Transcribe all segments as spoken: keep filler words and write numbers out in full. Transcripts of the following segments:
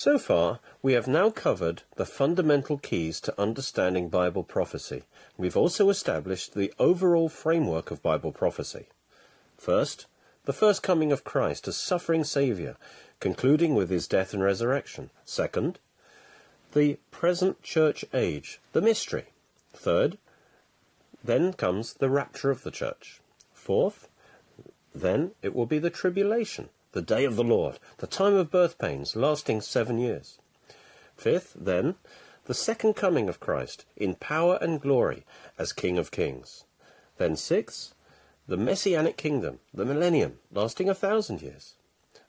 So far, we have now covered the fundamental keys to understanding Bible prophecy. We've also established the overall framework of Bible prophecy. First, the first coming of Christ as suffering Saviour, concluding with his death and resurrection. Second, the present church age, the mystery. Third, then comes the rapture of the church. Fourth, then it will be the tribulation, the day of the Lord, the time of birth pains, lasting seven years. Fifth, then, the second coming of Christ, in power and glory, as King of Kings. Then sixth, the Messianic kingdom, the millennium, lasting a thousand years.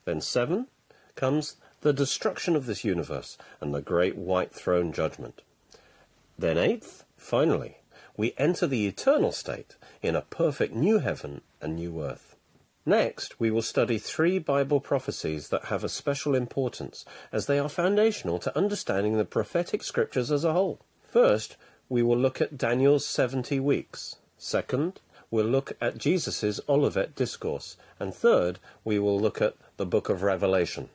Then seven, comes the destruction of this universe, and the great white throne judgment. Then eighth, finally, we enter the eternal state in a perfect new heaven and new earth. Next, we will study three Bible prophecies that have a special importance, as they are foundational to understanding the prophetic scriptures as a whole. First, we will look at Daniel's seventy weeks. Second, we'll look at Jesus' Olivet Discourse. And third, we will look at the Book of Revelation.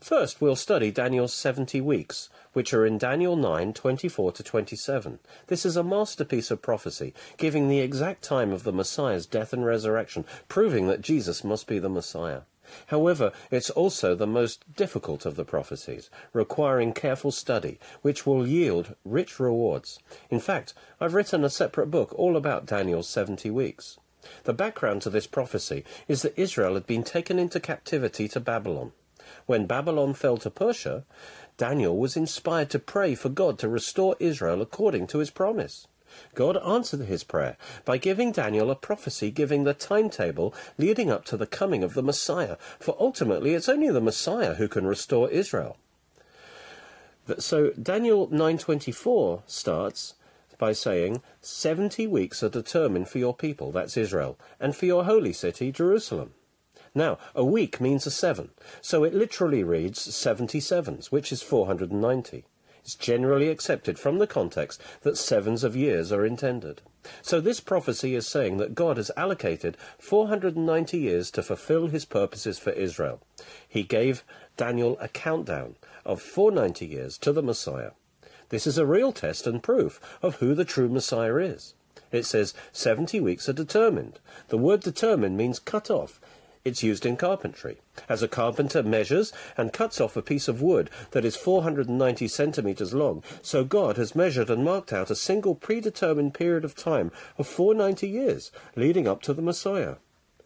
First, we'll study Daniel's seventy weeks, which are in Daniel nine, twenty-four to twenty-seven. This is a masterpiece of prophecy, giving the exact time of the Messiah's death and resurrection, proving that Jesus must be the Messiah. However, it's also the most difficult of the prophecies, requiring careful study, which will yield rich rewards. In fact, I've written a separate book all about Daniel's seventy weeks. The background to this prophecy is that Israel had been taken into captivity to Babylon. When Babylon fell to Persia, Daniel was inspired to pray for God to restore Israel according to his promise. God answered his prayer by giving Daniel a prophecy giving the timetable leading up to the coming of the Messiah, for ultimately it's only the Messiah who can restore Israel. So Daniel nine twenty-four starts by saying, seventy weeks are determined for your people, that's Israel, and for your holy city, Jerusalem. Now, a week means a seven, so it literally reads seventy sevens, which is four hundred ninety. It's generally accepted from the context that sevens of years are intended. So this prophecy is saying that God has allocated four hundred ninety years to fulfill his purposes for Israel. He gave Daniel a countdown of four hundred ninety years to the Messiah. This is a real test and proof of who the true Messiah is. It says seventy weeks are determined. The word determined means cut off. It's used in carpentry. As a carpenter measures and cuts off a piece of wood that is four hundred ninety centimetres long, so God has measured and marked out a single predetermined period of time of four hundred ninety years, leading up to the Messiah.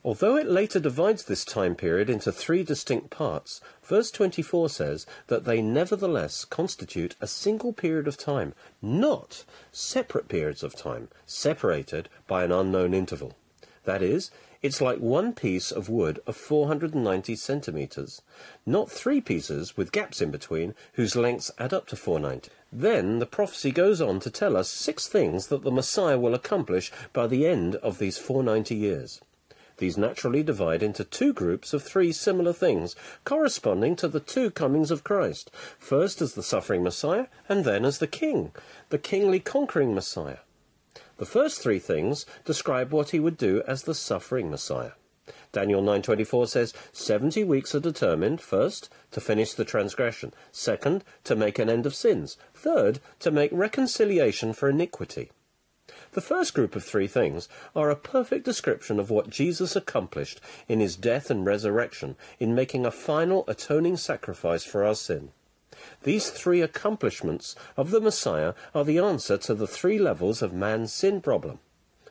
Although it later divides this time period into three distinct parts, verse twenty-four says that they nevertheless constitute a single period of time, not separate periods of time, separated by an unknown interval. That is, it's like one piece of wood of four hundred ninety centimetres, not three pieces with gaps in between whose lengths add up to four hundred ninety. Then the prophecy goes on to tell us six things that the Messiah will accomplish by the end of these four hundred ninety years. These naturally divide into two groups of three similar things, corresponding to the two comings of Christ, first as the suffering Messiah and then as the King, the kingly conquering Messiah. The first three things describe what he would do as the suffering Messiah. Daniel nine twenty-four says, seventy weeks are determined, first, to finish the transgression, second, to make an end of sins, third, to make reconciliation for iniquity. The first group of three things are a perfect description of what Jesus accomplished in his death and resurrection in making a final atoning sacrifice for our sin. These three accomplishments of the Messiah are the answer to the three levels of man's sin problem.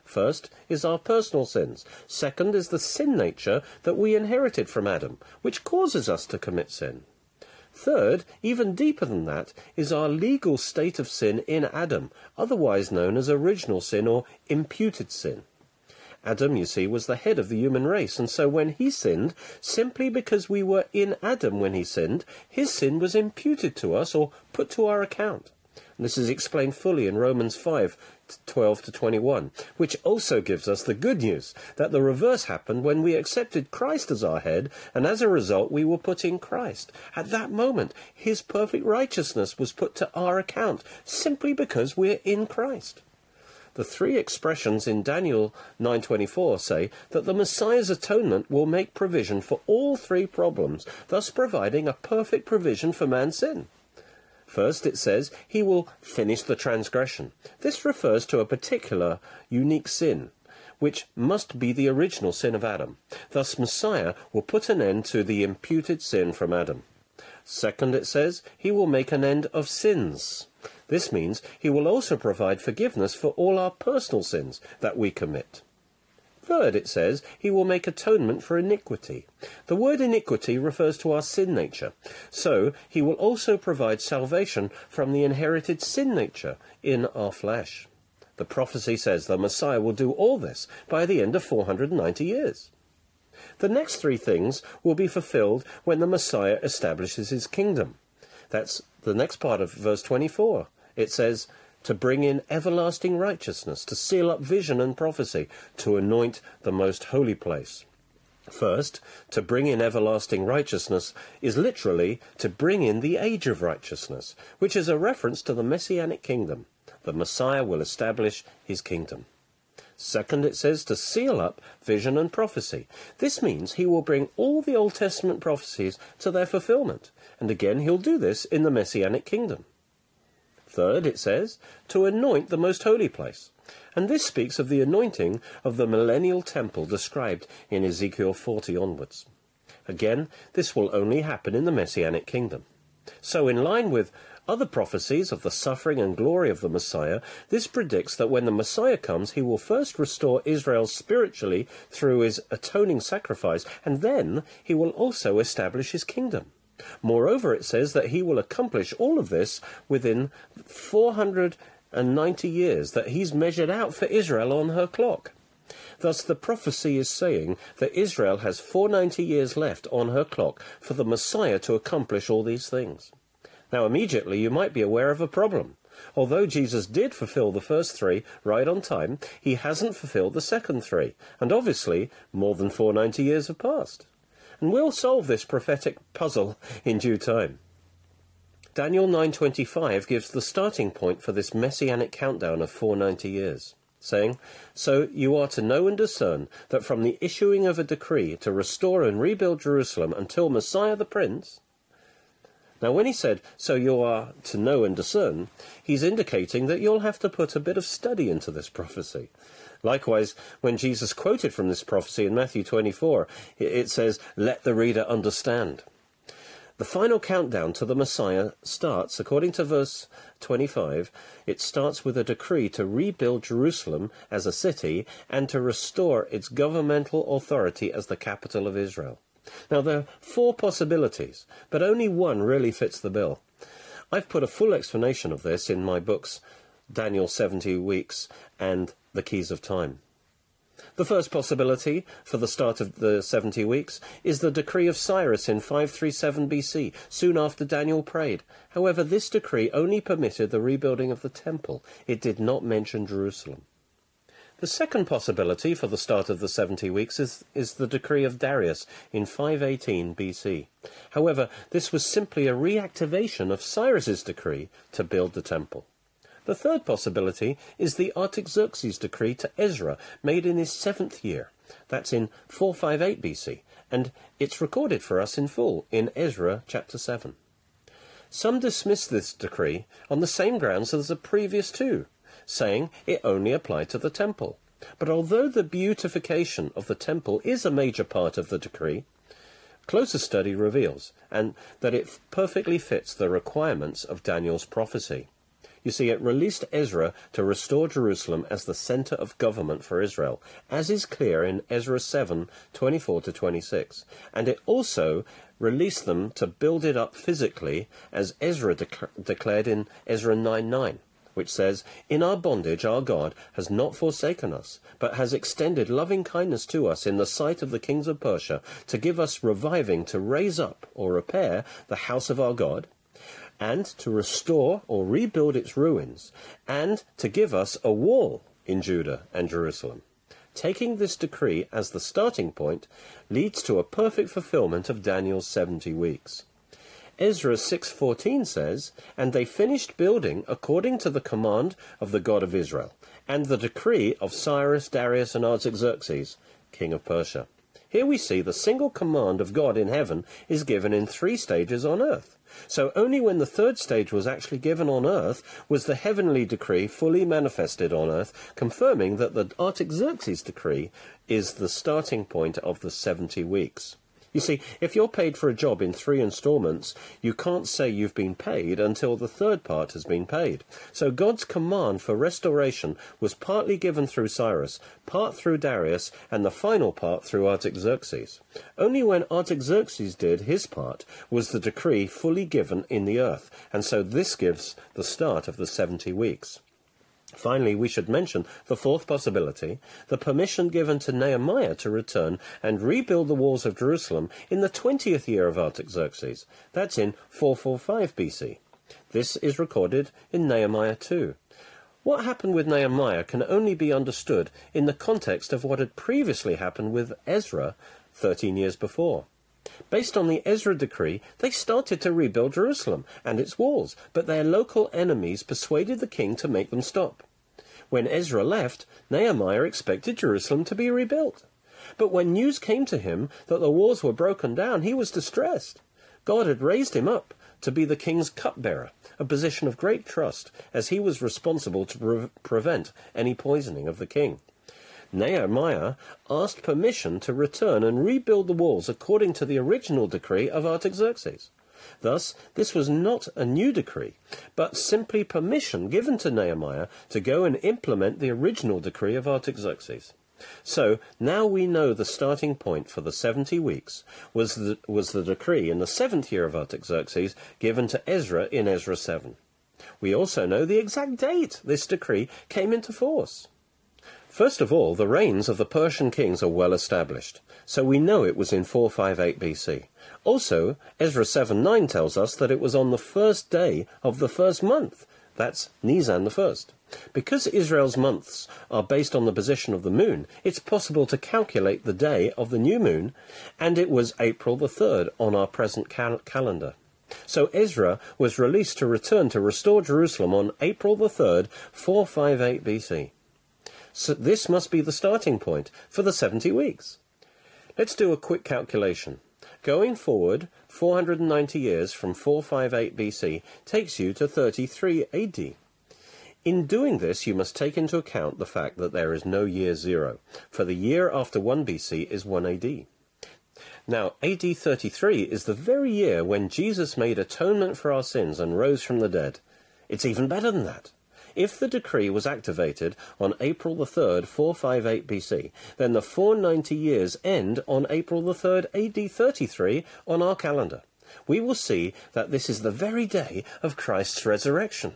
First is our personal sins. Second is the sin nature that we inherited from Adam, which causes us to commit sin. Third, even deeper than that, is our legal state of sin in Adam, otherwise known as original sin or imputed sin. Adam, you see, was the head of the human race, and so when he sinned, simply because we were in Adam when he sinned, his sin was imputed to us or put to our account. And this is explained fully in Romans five, twelve to twenty-one, which also gives us the good news that the reverse happened when we accepted Christ as our head, and as a result we were put in Christ. At that moment, his perfect righteousness was put to our account, simply because we're in Christ. The three expressions in Daniel nine twenty-four say that the Messiah's atonement will make provision for all three problems, thus providing a perfect provision for man's sin. First, it says, he will finish the transgression. This refers to a particular, unique sin, which must be the original sin of Adam. Thus, Messiah will put an end to the imputed sin from Adam. Second, it says, he will make an end of sins. This means he will also provide forgiveness for all our personal sins that we commit. Third, it says, he will make atonement for iniquity. The word iniquity refers to our sin nature. So, he will also provide salvation from the inherited sin nature in our flesh. The prophecy says the Messiah will do all this by the end of four hundred ninety years. The next three things will be fulfilled when the Messiah establishes his kingdom. That's the next part of verse twenty-four. It says, to bring in everlasting righteousness, to seal up vision and prophecy, to anoint the most holy place. First, to bring in everlasting righteousness is literally to bring in the age of righteousness, which is a reference to the Messianic kingdom. The Messiah will establish his kingdom. Second, it says to seal up vision and prophecy. This means he will bring all the Old Testament prophecies to their fulfillment. And again, he'll do this in the Messianic kingdom. Third, it says, to anoint the most holy place. And this speaks of the anointing of the millennial temple described in Ezekiel forty onwards. Again, this will only happen in the Messianic kingdom. So in line with other prophecies of the suffering and glory of the Messiah, this predicts that when the Messiah comes, he will first restore Israel spiritually through his atoning sacrifice, and then he will also establish his kingdom. Moreover, it says that he will accomplish all of this within four hundred ninety years that he's measured out for Israel on her clock. Thus, the prophecy is saying that Israel has four hundred ninety years left on her clock for the Messiah to accomplish all these things. Now, immediately, you might be aware of a problem. Although Jesus did fulfill the first three right on time, he hasn't fulfilled the second three, and obviously, more than four hundred ninety years have passed. And we'll solve this prophetic puzzle in due time. Daniel nine twenty-five gives the starting point for this messianic countdown of four hundred ninety years, saying, so you are to know and discern that from the issuing of a decree to restore and rebuild Jerusalem until Messiah the Prince. Now, when he said, so you are to know and discern, he's indicating that you'll have to put a bit of study into this prophecy. Likewise, when Jesus quoted from this prophecy in Matthew twenty-four, it says, let the reader understand. The final countdown to the Messiah starts, according to verse twenty-five, it starts with a decree to rebuild Jerusalem as a city and to restore its governmental authority as the capital of Israel. Now, there are four possibilities, but only one really fits the bill. I've put a full explanation of this in my books, Daniel's seventy weeks and The Keys of Time. The first possibility for the start of the seventy weeks is the decree of Cyrus in five thirty-seven B C, soon after Daniel prayed. However, this decree only permitted the rebuilding of the temple. It did not mention Jerusalem. The second possibility for the start of the seventy weeks is, is the decree of Darius in five eighteen B C. However, this was simply a reactivation of Cyrus's decree to build the temple. The third possibility is the Artaxerxes decree to Ezra, made in his seventh year. That's in four fifty-eight B C, and it's recorded for us in full in Ezra chapter seven. Some dismiss this decree on the same grounds as the previous two, saying it only applied to the temple. But although the beautification of the temple is a major part of the decree, closer study reveals and that it perfectly fits the requirements of Daniel's prophecy. You see, it released Ezra to restore Jerusalem as the center of government for Israel, as is clear in Ezra seven twenty-four to twenty-six. And it also released them to build it up physically, as Ezra dec- declared in Ezra nine nine. Which says, in our bondage our God has not forsaken us, but has extended loving kindness to us in the sight of the kings of Persia, to give us reviving to raise up or repair the house of our God, and to restore or rebuild its ruins, and to give us a wall in Judah and Jerusalem. Taking this decree as the starting point leads to a perfect fulfillment of Daniel's seventy weeks. Ezra six fourteen says, and they finished building according to the command of the God of Israel, and the decree of Cyrus, Darius, and Artaxerxes, king of Persia. Here we see the single command of God in heaven is given in three stages on earth. So only when the third stage was actually given on earth was the heavenly decree fully manifested on earth, confirming that the Artaxerxes decree is the starting point of the seventy weeks. You see, if you're paid for a job in three installments, you can't say you've been paid until the third part has been paid. So God's command for restoration was partly given through Cyrus, part through Darius, and the final part through Artaxerxes. Only when Artaxerxes did his part was the decree fully given in the earth, and so this gives the start of the seventy weeks. Finally, we should mention the fourth possibility, the permission given to Nehemiah to return and rebuild the walls of Jerusalem in the twentieth year of Artaxerxes. That's in four forty-five B C. This is recorded in Nehemiah two. What happened with Nehemiah can only be understood in the context of what had previously happened with Ezra thirteen years before. Based on the Ezra decree, they started to rebuild Jerusalem and its walls, but their local enemies persuaded the king to make them stop. When Ezra left, Nehemiah expected Jerusalem to be rebuilt. But when news came to him that the walls were broken down, he was distressed. God had raised him up to be the king's cupbearer, a position of great trust, as he was responsible to pre- prevent any poisoning of the king. Nehemiah asked permission to return and rebuild the walls according to the original decree of Artaxerxes. Thus, this was not a new decree, but simply permission given to Nehemiah to go and implement the original decree of Artaxerxes. So, now we know the starting point for the seventy weeks was the, was the decree in the seventh year of Artaxerxes given to Ezra in Ezra seven. We also know the exact date this decree came into force. First of all, the reigns of the Persian kings are well established, so we know it was in four fifty-eight B C. Also, Ezra seven nine tells us that it was on the first day of the first month, that's Nisan the first. Because Israel's months are based on the position of the moon, it's possible to calculate the day of the new moon, and it was April the third on our present cal- calendar. So Ezra was released to return to restore Jerusalem on April the third, four fifty-eight B C. So this must be the starting point for the seventy weeks. Let's do a quick calculation. Going forward, four hundred ninety years from four fifty-eight B C takes you to thirty-three A D. In doing this, you must take into account the fact that there is no year zero, for the year after one B C is one A D. Now, A D thirty-three is the very year when Jesus made atonement for our sins and rose from the dead. It's even better than that. If the decree was activated on April the third, four fifty-eight B C, then the four hundred ninety years end on April the third, A D thirty-three, on our calendar. We will see that this is the very day of Christ's resurrection.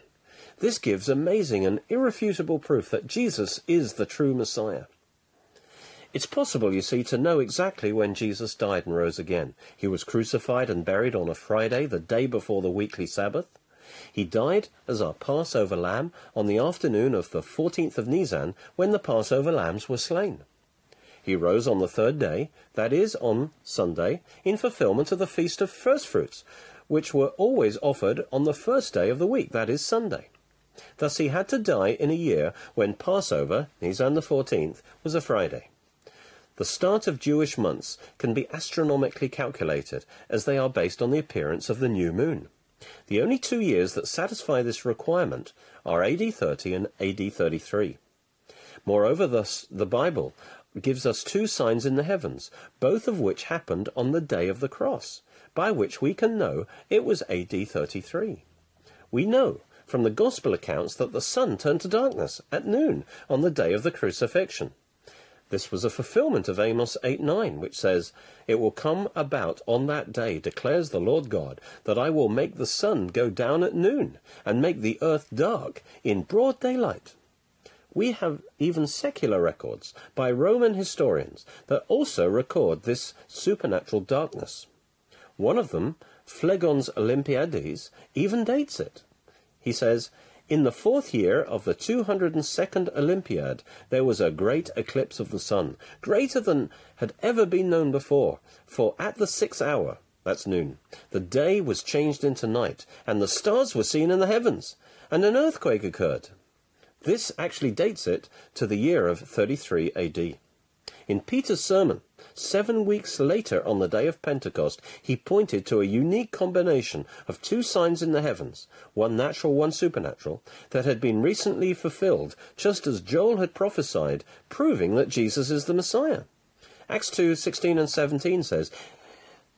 This gives amazing and irrefutable proof that Jesus is the true Messiah. It's possible, you see, to know exactly when Jesus died and rose again. He was crucified and buried on a Friday, the day before the weekly Sabbath. He died as our Passover lamb on the afternoon of the fourteenth of Nisan, when the Passover lambs were slain. He rose on the third day, that is, on Sunday, in fulfillment of the Feast of Firstfruits, which were always offered on the first day of the week, that is, Sunday. Thus he had to die in a year when Passover, Nisan the fourteenth, was a Friday. The start of Jewish months can be astronomically calculated, as they are based on the appearance of the new moon. The only two years that satisfy this requirement are A D thirty and A D thirty-three. Moreover, thus, the Bible gives us two signs in the heavens, both of which happened on the day of the cross, by which we can know it was A D thirty-three. We know from the Gospel accounts that the sun turned to darkness at noon on the day of the crucifixion. This was a fulfillment of Amos eight nine, which says, "It will come about on that day, declares the Lord God, that I will make the sun go down at noon, and make the earth dark in broad daylight." We have even secular records by Roman historians that also record this supernatural darkness. One of them, Phlegon's Olympiades, even dates it. He says, "In the fourth year of the two hundred second Olympiad, there was a great eclipse of the sun, greater than had ever been known before, for at the sixth hour," that's noon, "the day was changed into night, and the stars were seen in the heavens, and an earthquake occurred." This actually dates it to the year of thirty-three A D. In Peter's sermon, seven weeks later on the day of Pentecost, he pointed to a unique combination of two signs in the heavens, one natural, one supernatural, that had been recently fulfilled, just as Joel had prophesied, proving that Jesus is the Messiah. Acts two, sixteen and seventeen says,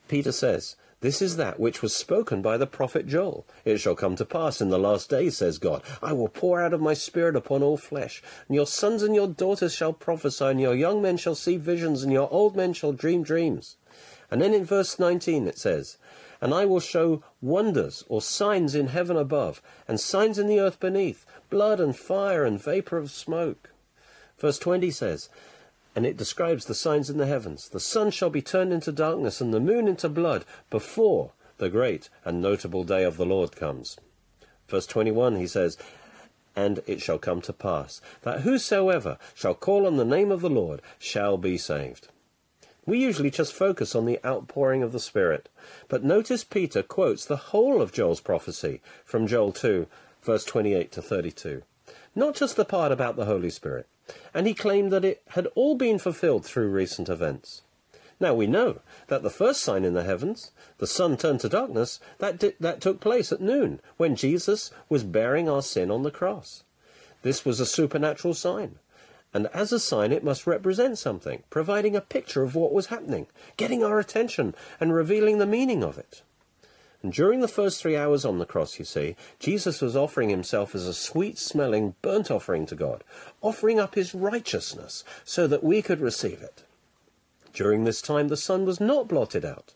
Peter says, "This is that which was spoken by the prophet Joel. It shall come to pass in the last days, says God. I will pour out of my spirit upon all flesh. And your sons and your daughters shall prophesy, and your young men shall see visions, and your old men shall dream dreams." And then in verse nineteen it says, "And I will show wonders or signs in heaven above, and signs in the earth beneath, blood and fire and vapor of smoke." Verse twenty says, and it describes the signs in the heavens. "The sun shall be turned into darkness and the moon into blood before the great and notable day of the Lord comes." Verse twenty-one, he says, "And it shall come to pass that whosoever shall call on the name of the Lord shall be saved." We usually just focus on the outpouring of the Spirit. But notice Peter quotes the whole of Joel's prophecy from Joel two, verse twenty-eight to thirty-two. Not just the part about the Holy Spirit. And he claimed that it had all been fulfilled through recent events. Now we know that the first sign in the heavens, the sun turned to darkness, that, di that took place at noon, when Jesus was bearing our sin on the cross. This was a supernatural sign, and as a sign it must represent something, providing a picture of what was happening, getting our attention and revealing the meaning of it. And during the first three hours on the cross, you see, Jesus was offering himself as a sweet-smelling burnt offering to God, offering up his righteousness so that we could receive it. During this time, the sun was not blotted out.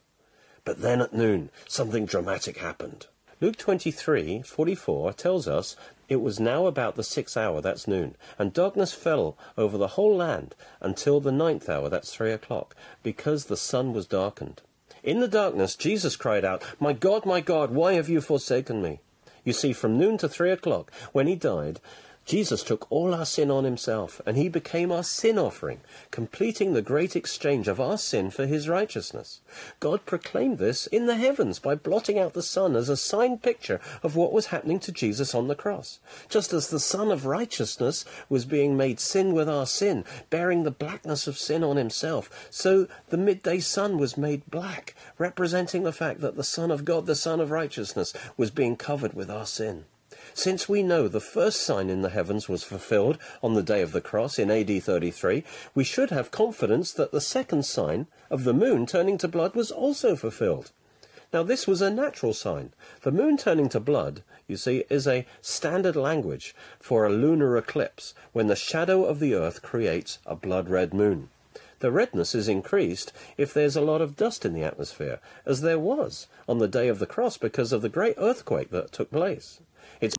But then at noon, something dramatic happened. Luke twenty-three, forty-four tells us, "It was now about the sixth hour," that's noon, "and darkness fell over the whole land until the ninth hour," that's three o'clock, "because the sun was darkened. In the darkness, Jesus cried out, 'My God, my God, why have you forsaken me?'" You see, from noon to three o'clock, when he died, Jesus took all our sin on himself, and he became our sin offering, completing the great exchange of our sin for his righteousness. God proclaimed this in the heavens by blotting out the sun as a sign picture of what was happening to Jesus on the cross. Just as the Son of Righteousness was being made sin with our sin, bearing the blackness of sin on himself, so the midday sun was made black, representing the fact that the Son of God, the Son of Righteousness, was being covered with our sin. Since we know the first sign in the heavens was fulfilled on the day of the cross in A D thirty-three, we should have confidence that the second sign of the moon turning to blood was also fulfilled. Now, this was a natural sign. The moon turning to blood, you see, is a standard language for a lunar eclipse, when the shadow of the earth creates a blood-red moon. The redness is increased if there's a lot of dust in the atmosphere, as there was on the day of the cross because of the great earthquake that took place. It's